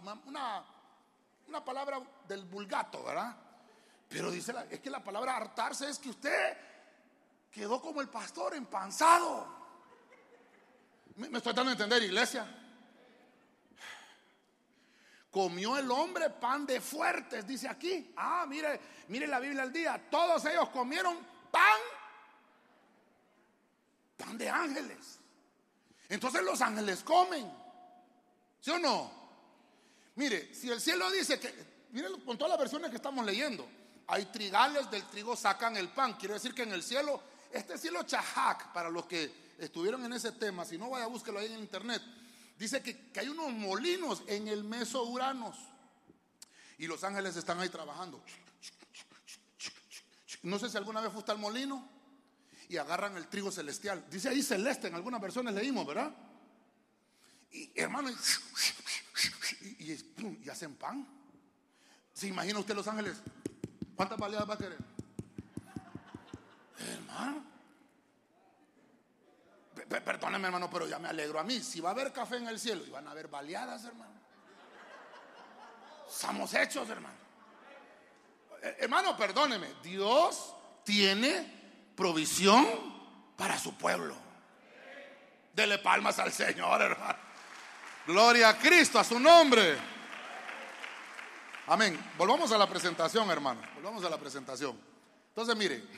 palabra del vulgato, ¿verdad? Pero dice, es que la palabra hartarse es que usted quedó como el pastor empanzado. ¿Me estoy dando a entender, iglesia? Comió el hombre pan de fuertes, dice aquí. Mire la Biblia al día. Todos ellos comieron pan de ángeles. Entonces los ángeles comen, ¿sí o no? Mire, si el cielo dice que, miren con todas las versiones que estamos leyendo, hay trigales, del trigo sacan el pan. Quiere decir que en el cielo, este cielo Chahak, para los que estuvieron en ese tema, si no, vaya, búsquelo ahí en internet. Dice que hay unos molinos en el Mesourano y los ángeles están ahí trabajando. No sé si alguna vez fuiste al molino y agarran el trigo celestial. Dice ahí celeste, en algunas versiones leímos, ¿verdad? Y hermano, y hacen pan. ¿Se imagina usted los ángeles? ¿Cuántas baleadas va a querer? Hermano, perdóneme, hermano, pero ya me alegro a mí. Si va a haber café en el cielo y van a haber baleadas, hermano. Estamos hechos, hermano. Hermano, perdóneme, Dios tiene provisión para su pueblo. Dele palmas al Señor, hermano. Gloria a Cristo, a su nombre. Amén. Volvamos a la presentación, hermano. Volvamos a la presentación. Entonces, mire,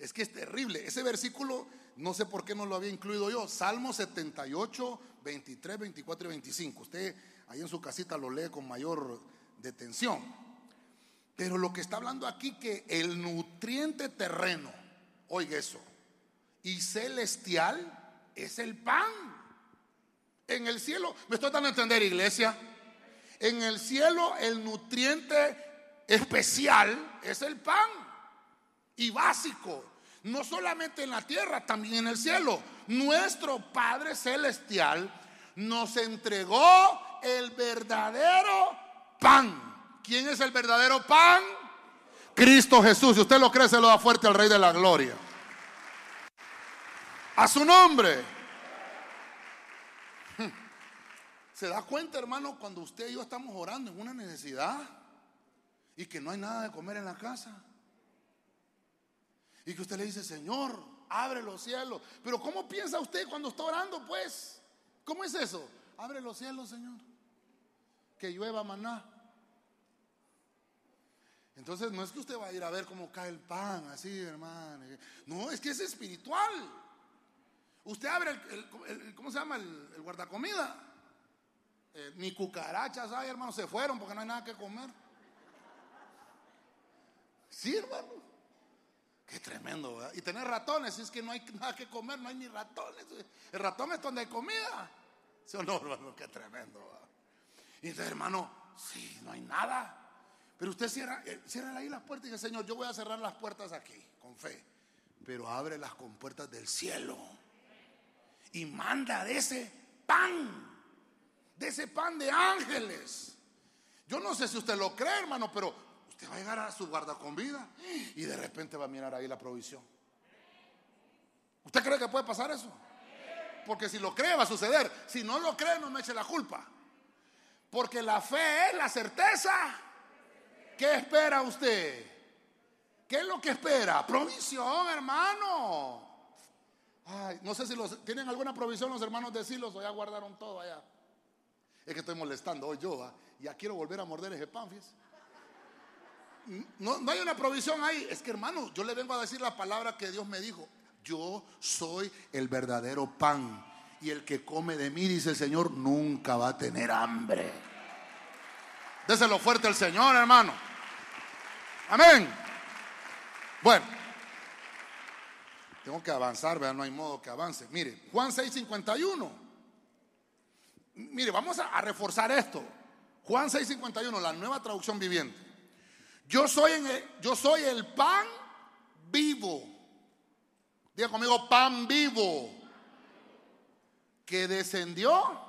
Es que es terrible. Ese versículo, no sé por qué no lo había incluido yo. Salmo 78, 23, 24 y 25. Usted ahí en su casita lo lee con mayor detención. Pero lo que está hablando aquí, que el nutriente terreno, oiga eso, y celestial es el pan. En el cielo, me estoy dando a entender, iglesia. En el cielo el nutriente especial es el pan, y básico, no solamente en la tierra, también en el cielo. Nuestro Padre Celestial nos entregó el verdadero pan. ¿Quién es el verdadero pan? Cristo Jesús. Si usted lo cree, se lo da fuerte al Rey de la Gloria. A su nombre. ¿Se da cuenta, hermano, cuando usted y yo estamos orando en una necesidad y que no hay nada de comer en la casa? Y que usted le dice: Señor, abre los cielos. Pero ¿cómo piensa usted cuando está orando, pues? ¿Cómo es eso? Abre los cielos, Señor, que llueva maná. Entonces no es que usted va a ir a ver cómo cae el pan, así, hermano. No, es que es espiritual. Usted abre ¿cómo se llama? El guardacomida. Ni cucarachas hay, hermano, se fueron porque no hay nada que comer. Sí, hermano. Qué tremendo, ¿verdad? Y tener ratones, es que no hay nada que comer, no hay ni ratones. El ratón es donde hay comida. ¿Sí o no, hermano? Qué tremendo, ¿verdad? Y entonces, hermano, sí, no hay nada. Pero usted cierra ahí las puertas y dice: Señor, yo voy a cerrar las puertas aquí, con fe. Pero abre las compuertas del cielo y manda de ese pan de ángeles. Yo no sé si usted lo cree, hermano, pero usted va a llegar a su guardacomida y de repente va a mirar ahí la provisión. ¿Usted cree que puede pasar eso? Porque si lo cree, va a suceder. Si no lo cree, no me eche la culpa, porque la fe es la certeza. ¿Qué espera usted? ¿Qué es lo que espera? Provisión, hermano. Ay, no sé si tienen alguna provisión los hermanos de Silos, o ya guardaron todo allá. Es que estoy molestando hoy yo, ¿va? Ya quiero volver a morder ese pan, fíjese. No hay una provisión ahí. Es que, hermano, yo le vengo a decir la palabra que Dios me dijo. Yo soy el verdadero pan, y el que come de mí, dice el Señor, nunca va a tener hambre. Déselo fuerte al Señor, hermano. Amén. Bueno, tengo que avanzar, ¿verdad? No hay modo que avance. Mire, Juan 6:51. Mire, vamos a reforzar esto. Juan 6:51, la Nueva Traducción Viviente. Yo soy el pan vivo. Diga conmigo: pan vivo, que descendió.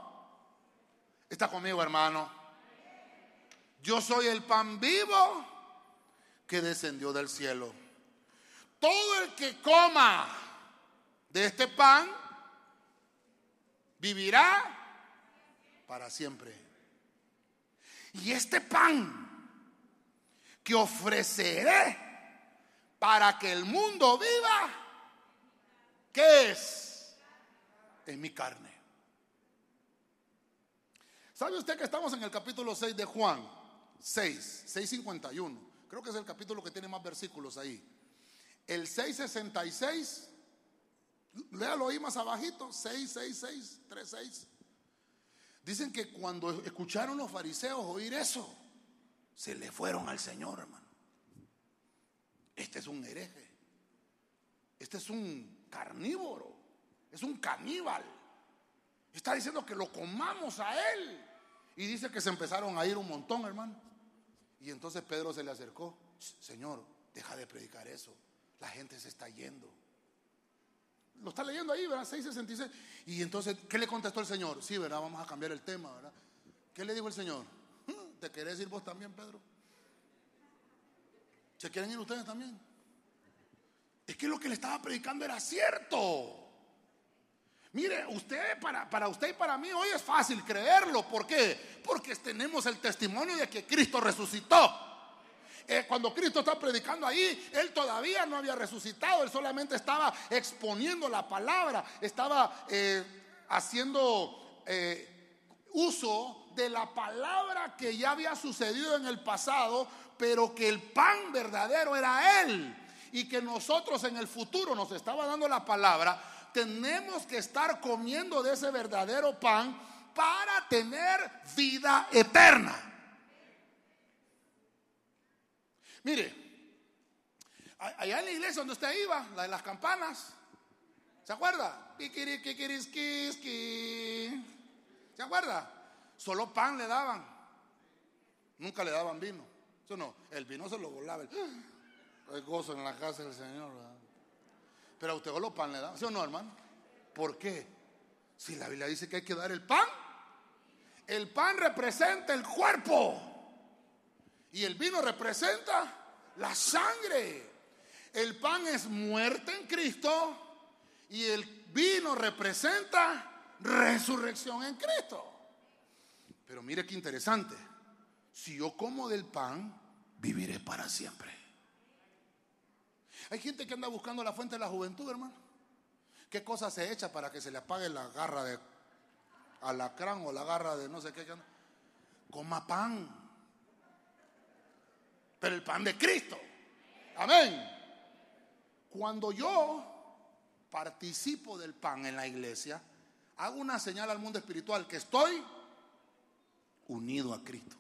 Está conmigo, hermano. Yo soy el pan vivo que descendió del cielo. Todo el que coma de este pan vivirá para siempre. Y este pan que ofreceré para que el mundo viva, ¿qué es? Es mi carne. ¿Sabe usted que estamos en el capítulo 6 de Juan? 6:51. Creo que es el capítulo que tiene más versículos ahí. El 6:66, léalo ahí más abajito, 6:66, 3:6. Dicen que cuando escucharon los fariseos oír eso, se le fueron al Señor, hermano. Este es un hereje. Este es un carnívoro. Es un caníbal. Está diciendo que lo comamos a él. Y dice que se empezaron a ir un montón, hermano. Y entonces Pedro se le acercó: Señor, deja de predicar eso. La gente se está yendo. Lo está leyendo ahí, ¿verdad? 6:66. Y entonces, ¿qué le contestó el Señor? Sí, ¿verdad? Vamos a cambiar el tema, ¿verdad? ¿Qué le dijo el Señor? ¿Te querés ir vos también, Pedro? ¿Se quieren ir ustedes también? Es que lo que le estaba predicando era cierto. Mire, usted, para usted y para mí, hoy es fácil creerlo. ¿Por qué? Porque tenemos el testimonio de que Cristo resucitó. Cuando Cristo está predicando ahí, él todavía no había resucitado. Él solamente estaba exponiendo la palabra. Estaba haciendo uso de la palabra que ya había sucedido en el pasado, pero que el pan verdadero era él. y que nosotros en el futuro nos estaba dando la palabra, tenemos que estar comiendo de ese verdadero pan para tener vida eterna. Mire, allá en la iglesia donde usted iba, la de las campanas, ¿se acuerda? ¿Se acuerda? Solo pan le daban, nunca le daban vino. Eso no, el vino se lo volaba. Hay gozo en la casa del Señor, ¿verdad? Pero a usted solo pan le daban, ¿sí o no, hermano? ¿Por qué? Si la Biblia dice que hay que dar el pan representa el cuerpo y el vino representa la sangre. El pan es muerte en Cristo y el vino representa resurrección en Cristo. Pero mire qué interesante. Si yo como del pan, viviré para siempre. Hay gente que anda buscando la fuente de la juventud, hermano. ¿Qué cosa se echa para que se le apague la garra de alacrán o la garra de no sé qué? Coma pan. Pero el pan de Cristo. Amén. Cuando yo participo del pan en la iglesia, hago una señal al mundo espiritual que estoy unido a Cristo,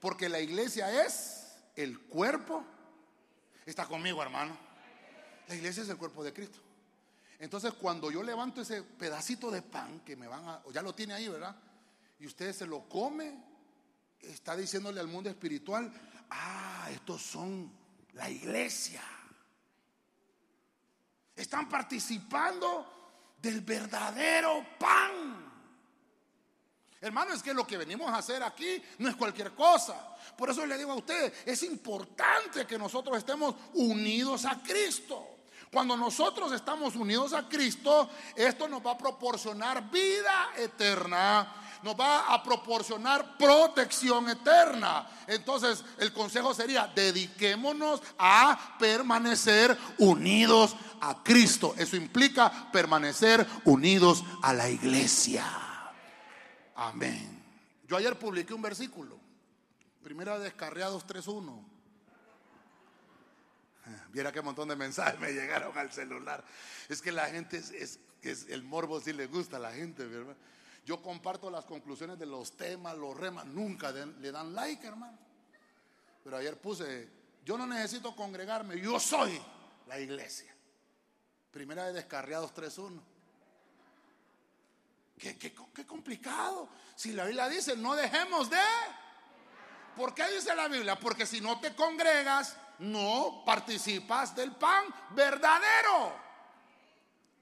porque la iglesia es el cuerpo. Está conmigo, hermano. La iglesia es el cuerpo de Cristo. Entonces, cuando yo levanto ese pedacito de pan que me van a, o ya lo tiene ahí, ¿verdad?, y usted se lo come, está diciéndole al mundo espiritual: ah, estos son la iglesia. Están participando del verdadero pan. Hermano, es que lo que venimos a hacer aquí no es cualquier cosa. Por eso le digo a usted, es importante que nosotros estemos unidos a Cristo. Cuando nosotros estamos unidos a Cristo, esto nos va a proporcionar vida eterna, nos va a proporcionar protección eterna. Entonces, el consejo sería: dediquémonos a permanecer unidos a Cristo. Eso implica permanecer unidos a la iglesia. Amén. Yo ayer publiqué un versículo, Primera de Escarriados 3:1. Viera qué montón de mensajes me llegaron al celular. Es que la gente es el morbo, si le gusta a la gente, ¿verdad? Yo comparto las conclusiones de los temas, los remas, nunca le dan like, hermano. Pero ayer puse: yo no necesito congregarme, yo soy la iglesia. Primera de Descarriados 3:1. Qué complicado. Si la Biblia dice: no dejemos de. ¿Por qué dice la Biblia? Porque si no te congregas, no participas del pan verdadero.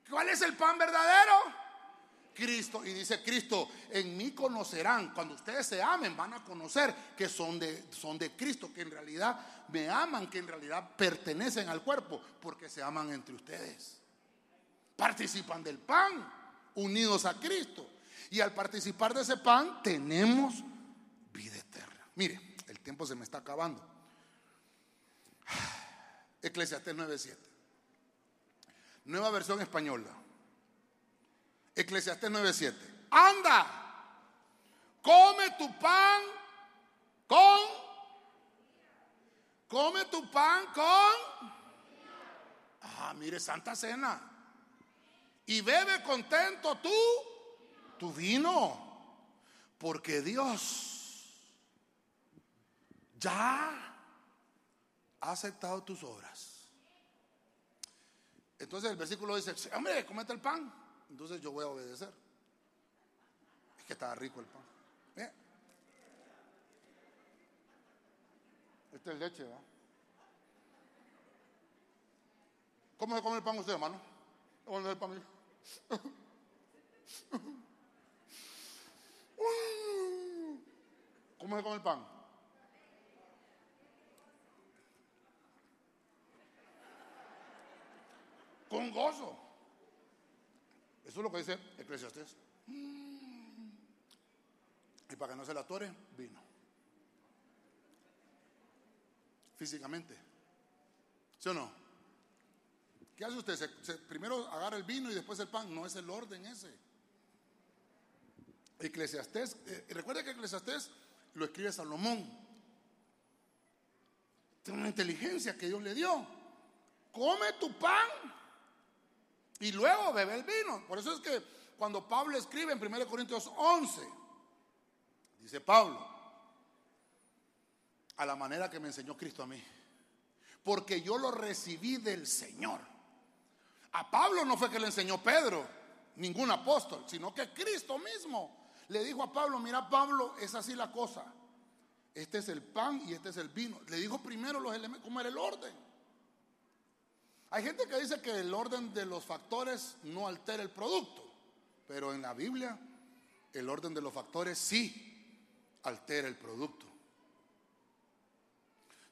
¿Cuál es el pan verdadero? Cristo. Y dice Cristo: en mí conocerán. Cuando ustedes se amen, van a conocer que son de Cristo, que en realidad me aman, que en realidad pertenecen al cuerpo, porque se aman entre ustedes. Participan del pan, unidos a Cristo. Y al participar de ese pan, tenemos vida eterna. Mire, el tiempo se me está acabando. Eclesiastés 9:7, Nueva Versión Española. Eclesiastés 9:7. Anda, come tu pan con. Ah, mire, Santa Cena. Y bebe contento tu vino, porque Dios ya ha aceptado tus obras. Entonces el versículo dice: hombre, comete el pan. Entonces yo voy a obedecer. Es que estaba rico el pan. ¿Eh? Esta es leche, ¿verdad? ¿Cómo se come el pan usted, hermano? ¿Cómo se come el pan? ¿Cómo se come el pan? Con gozo. Eso es lo que dice Eclesiastés. Y para que no se la atore, vino. Físicamente. ¿Sí o no? ¿Qué hace usted? Primero agarra el vino y después el pan. No es el orden ese. Eclesiastés. Recuerda que Eclesiastés lo escribe Salomón. Tiene una inteligencia que Dios le dio. come tu pan y luego bebe el vino. Por eso es que cuando Pablo escribe en 1 Corintios 11, dice Pablo, a la manera que me enseñó Cristo a mí, porque yo lo recibí del Señor. A Pablo no fue que le enseñó Pedro, ningún apóstol, sino que Cristo mismo le dijo a Pablo, mira Pablo, es así la cosa, este es el pan y este es el vino. Le dijo primero los elementos, cómo era el orden. Hay gente que dice que el orden de los factores no altera el producto, pero en la Biblia el orden de los factores sí altera el producto.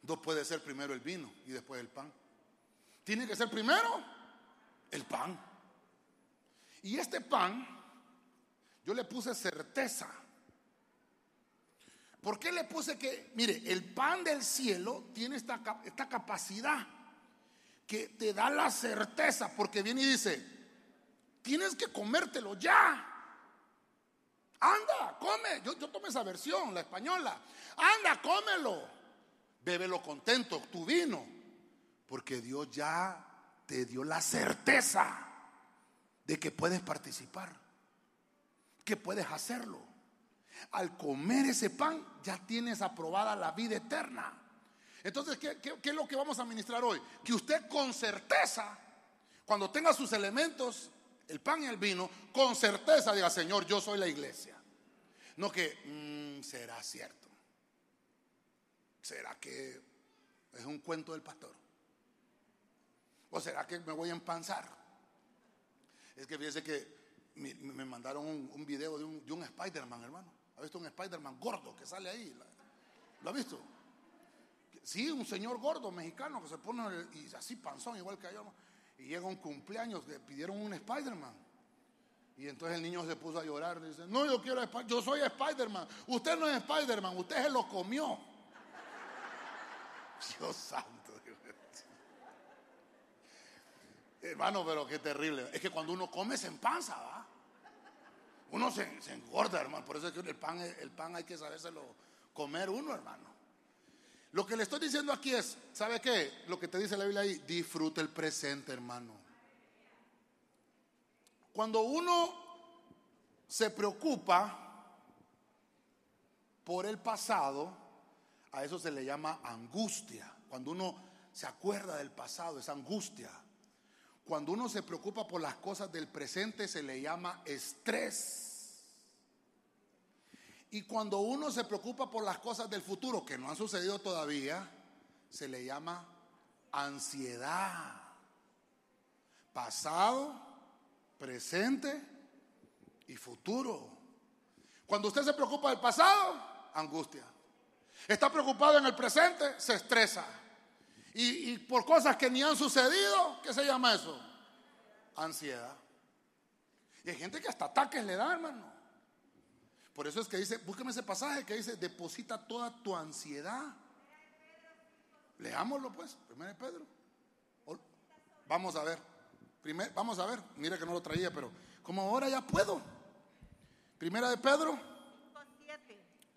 No puede ser primero el vino y después el pan. Tiene que ser primero el pan. Y este pan, yo le puse certeza. ¿Por qué le puse que, mire, el pan del cielo tiene esta capacidad que te da la certeza? Porque viene y dice, tienes que comértelo ya. Anda, come. Yo tomé esa versión, la española. Anda, cómelo. Bébelo contento, tu vino. Porque Dios ya te dio la certeza de que puedes participar, que puedes hacerlo. Al comer ese pan ya tienes aprobada la vida eterna. Entonces, ¿qué es lo que vamos a ministrar hoy? Que usted con certeza, cuando tenga sus elementos, el pan y el vino, con certeza diga, Señor, yo soy la iglesia. No que, será cierto. ¿Será que es un cuento del pastor? ¿O será que me voy a empanzar? Es que fíjese que me mandaron un video de un Spider-Man, hermano. ¿Ha visto un Spider-Man gordo que sale ahí? ¿Lo ha visto? Sí, un señor gordo mexicano que se pone y así panzón igual que yo, y llega un cumpleaños, le pidieron un Spider-Man y entonces el niño se puso a llorar, le dice, no, yo quiero Spider-Man, yo soy Spider-Man. Usted no es Spider-Man, usted se lo comió. Dios santo, Dios. Hermano, pero qué terrible. Es que cuando uno come se empanza, ¿va? Uno se engorda, hermano. Por eso es que el pan hay que sabérselo comer uno, hermano. Lo que le estoy diciendo aquí es, ¿sabe qué? Lo que te dice la Biblia ahí, disfruta el presente, hermano. Cuando uno se preocupa por el pasado, a eso se le llama angustia. Cuando uno se acuerda del pasado, es angustia. Cuando uno se preocupa por las cosas del presente, se le llama estrés. Y cuando uno se preocupa por las cosas del futuro que no han sucedido todavía, se le llama ansiedad. Pasado, presente y futuro. Cuando usted se preocupa del pasado, angustia. Está preocupado en el presente, se estresa. Y por cosas que ni han sucedido, ¿qué se llama eso? Ansiedad. Y hay gente que hasta ataques le da, hermano. Por eso es que dice, búsqueme ese pasaje que dice, deposita toda tu ansiedad. Leámoslo pues, 1 Pedro. Vamos a ver, vamos a ver, mira que no lo traía, pero como ahora ya puedo. 1 de Pedro.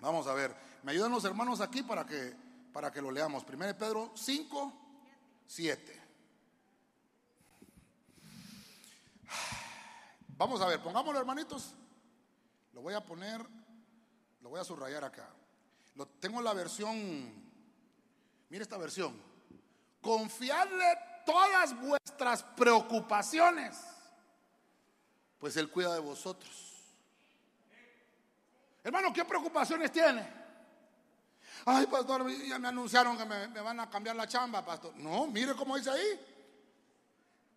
Vamos a ver, me ayudan los hermanos aquí para que lo leamos. 1 de Pedro 5, 7. Vamos a ver, pongámoslo, hermanitos. Lo voy a poner, lo voy a subrayar acá. Tengo la versión, mire esta versión. Confiadle todas vuestras preocupaciones, pues Él cuida de vosotros. Hermano, ¿qué preocupaciones tiene? Ay, pastor, ya me anunciaron que me van a cambiar la chamba, pastor. No, mire cómo dice ahí.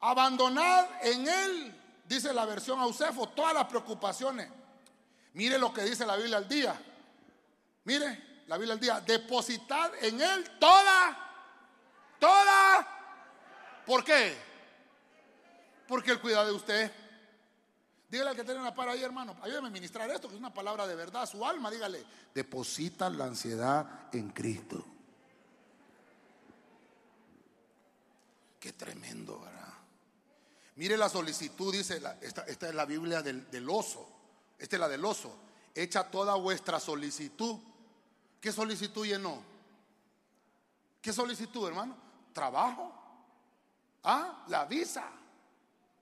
Abandonad en Él, dice la versión Ausefo, todas las preocupaciones. Mire lo que dice la Biblia al día. Mire, la Biblia al día. Depositad en Él toda. ¿Por qué? Porque Él cuida de usted. Dígale al que tiene una par ahí, hermano, ayúdeme a ministrar esto, que es una palabra de verdad. Su alma, dígale, deposita la ansiedad en Cristo. Qué tremendo, ¿verdad? Mire la solicitud, dice, esta es la Biblia del oso. Esta es la del oso. Echa toda vuestra solicitud. ¿Qué solicitud llenó? ¿Qué solicitud, hermano? Trabajo, ¿Ah? La visa.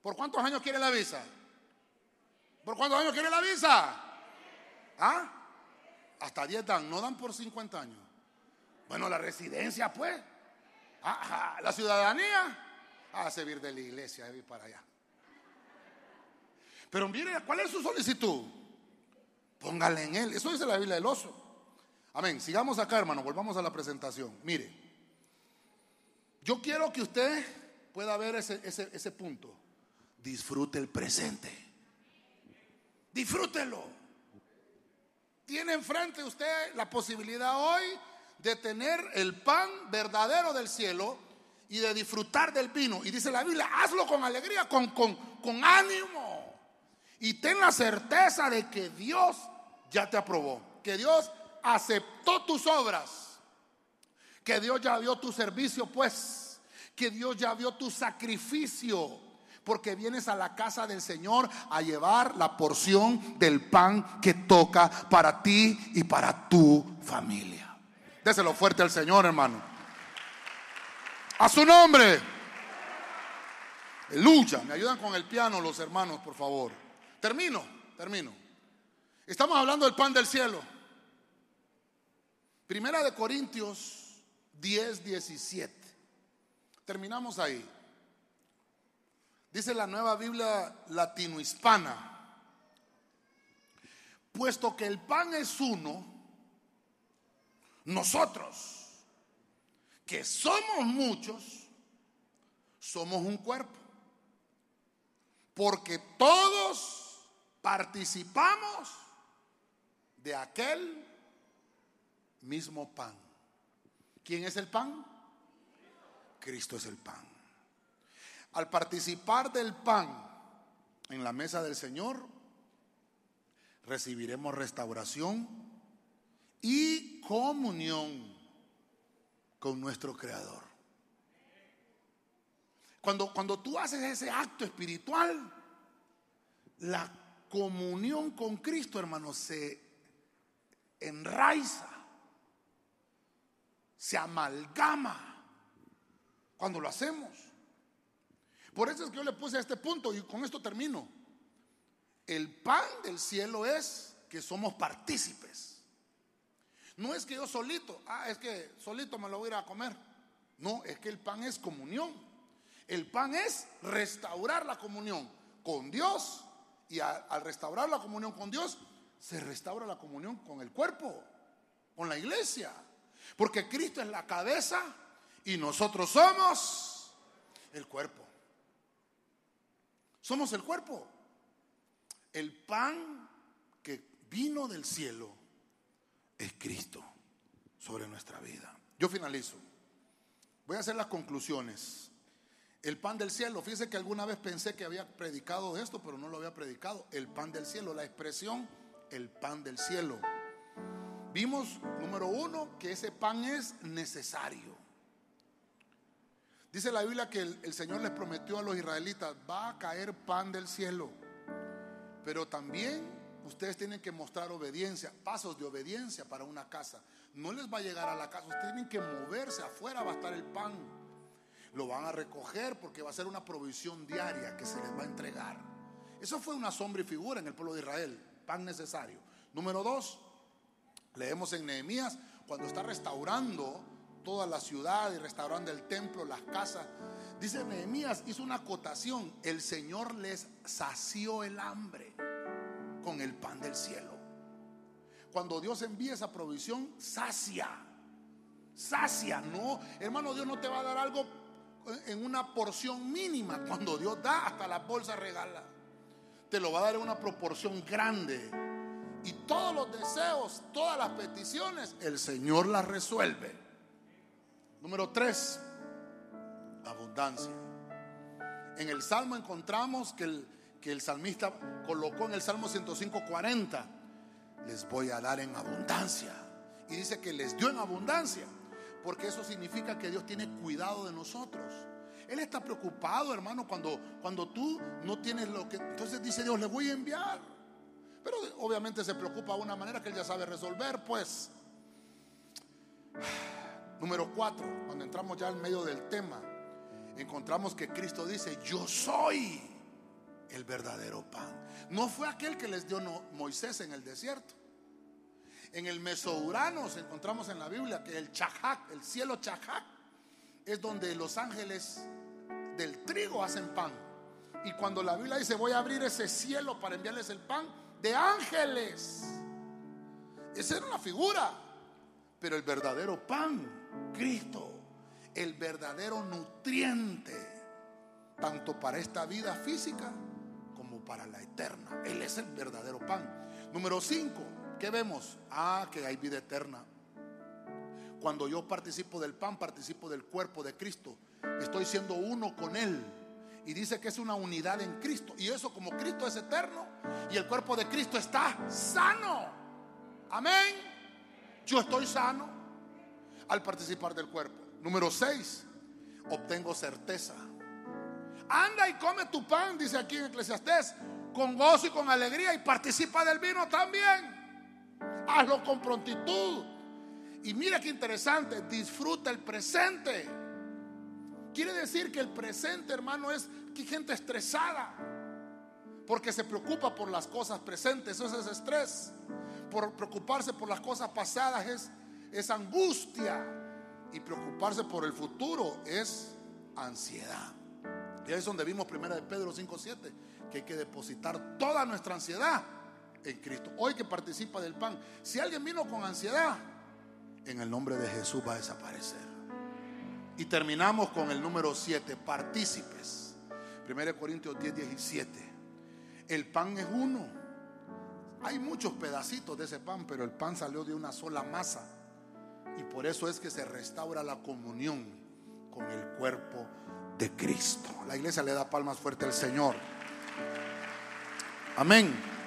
¿Por cuántos años quiere la visa? ¿Por cuántos años quiere la visa? ¿Ah? Hasta 10 dan, no dan por 50 años. Bueno, la residencia pues. Ajá, la ciudadanía. A servir de la iglesia, a ir para allá. Pero mire, ¿cuál es su solicitud? Póngale en él. Eso dice la Biblia del oso. Amén. Sigamos acá, hermano. Volvamos a la presentación. Mire, yo quiero que usted pueda ver ese punto. Disfrute el presente. Disfrútelo. Tiene enfrente usted la posibilidad hoy de tener el pan verdadero del cielo y de disfrutar del vino. Y dice la Biblia, hazlo con alegría, con ánimo. Y ten la certeza de que Dios ya te aprobó, que Dios aceptó tus obras, que Dios ya vio tu servicio pues, que Dios ya vio tu sacrificio, porque vienes a la casa del Señor a llevar la porción del pan que toca para ti y para tu familia. Déselo fuerte al Señor, hermano. A su nombre. Aleluya. Me ayudan con el piano los hermanos, por favor. Termino. Estamos hablando del pan del cielo. Primera de Corintios 10:17. Terminamos ahí. Dice la Nueva Biblia Latinohispana: puesto que el pan es uno, nosotros, que somos muchos, somos un cuerpo, porque todos participamos de aquel mismo pan. ¿Quién es el pan? Cristo es el pan. Al participar del pan en la mesa del Señor, recibiremos restauración y comunión con nuestro Creador. Cuando tú haces ese acto espiritual, la comunión con Cristo, hermano, se enraiza, se amalgama cuando lo hacemos. Por eso es que yo le puse a este punto y con esto termino. El pan del cielo es que somos partícipes. No es que yo solito, es que solito me lo voy a ir a comer. No, es que el pan es comunión. El pan es restaurar la comunión con Dios. Y al restaurar la comunión con Dios, se restaura la comunión con el cuerpo, con la iglesia. Porque Cristo es la cabeza y nosotros somos el cuerpo. Somos el cuerpo. El pan que vino del cielo es Cristo sobre nuestra vida. Yo finalizo. Voy a hacer las conclusiones. El pan del cielo. Fíjense que alguna vez pensé que había predicado esto, pero no lo había predicado. El pan del cielo. La expresión, el pan del cielo. Vimos, número uno, que ese pan es necesario. Dice la Biblia que el Señor les prometió a los israelitas, va a caer pan del cielo, pero también ustedes tienen que mostrar obediencia, pasos de obediencia para una casa. No les va a llegar a la casa, ustedes tienen que moverse, afuera va a estar el pan. Lo van a recoger porque va a ser una provisión diaria que se les va a entregar. Eso fue una sombra y figura en el pueblo de Israel, pan necesario. Número dos, leemos en Nehemías, cuando está restaurando toda la ciudad y restaurando el templo, las casas, dice Nehemías, hizo una acotación, el Señor les sació el hambre con el pan del cielo. Cuando Dios envía esa provisión, sacia, no, hermano, Dios no te va a dar algo en una porción mínima. Cuando Dios da, hasta las bolsas regala, te lo va a dar en una proporción grande. Y todos los deseos, todas las peticiones, el Señor las resuelve. Número 3, abundancia. En el Salmo encontramos que el salmista colocó en el Salmo 105:40, les voy a dar en abundancia. Y dice que les dio en abundancia, porque eso significa que Dios tiene cuidado de nosotros. Él está preocupado, hermano, cuando tú no tienes lo que... Entonces dice Dios, les voy a enviar. Pero obviamente se preocupa de una manera que Él ya sabe resolver, pues... Número 4, cuando entramos ya al medio del tema, encontramos que Cristo dice: yo soy el verdadero pan. No fue aquel que les dio Moisés en el desierto. En el Mesourano encontramos en la Biblia que el Chahak, el cielo Chahak, es donde los ángeles del trigo hacen pan. Y cuando la Biblia dice: voy a abrir ese cielo para enviarles el pan de ángeles, esa era una figura. Pero el verdadero pan, Cristo, el verdadero nutriente, tanto para esta vida física como para la eterna. Él es el verdadero pan. Número 5, ¿qué vemos? Que hay vida eterna. Cuando yo participo del pan, participo del cuerpo de Cristo. Estoy siendo uno con Él. Y dice que es una unidad en Cristo. Y eso, como Cristo es eterno y el cuerpo de Cristo está sano. Amén. Yo estoy sano al participar del cuerpo. Número 6, obtengo certeza. Anda y come tu pan, dice aquí en Eclesiastés, con gozo y con alegría, y participa del vino también. Hazlo con prontitud. Y mira qué interesante, disfruta el presente. Quiere decir que el presente, hermano, es que gente estresada, porque se preocupa por las cosas presentes. Eso es estrés. Por preocuparse por las cosas pasadas es angustia. Y preocuparse por el futuro es ansiedad. Y ahí es donde vimos 1 Pedro 5:7, que hay que depositar toda nuestra ansiedad en Cristo. Hoy que participa del pan, si alguien vino con ansiedad, en el nombre de Jesús va a desaparecer. Y terminamos con el número 7, partícipes. 1 Corintios 10:17. El pan es uno. Hay muchos pedacitos de ese pan, pero el pan salió de una sola masa. Y por eso es que se restaura la comunión con el cuerpo de Cristo. La iglesia le da palmas fuerte al Señor. Amén.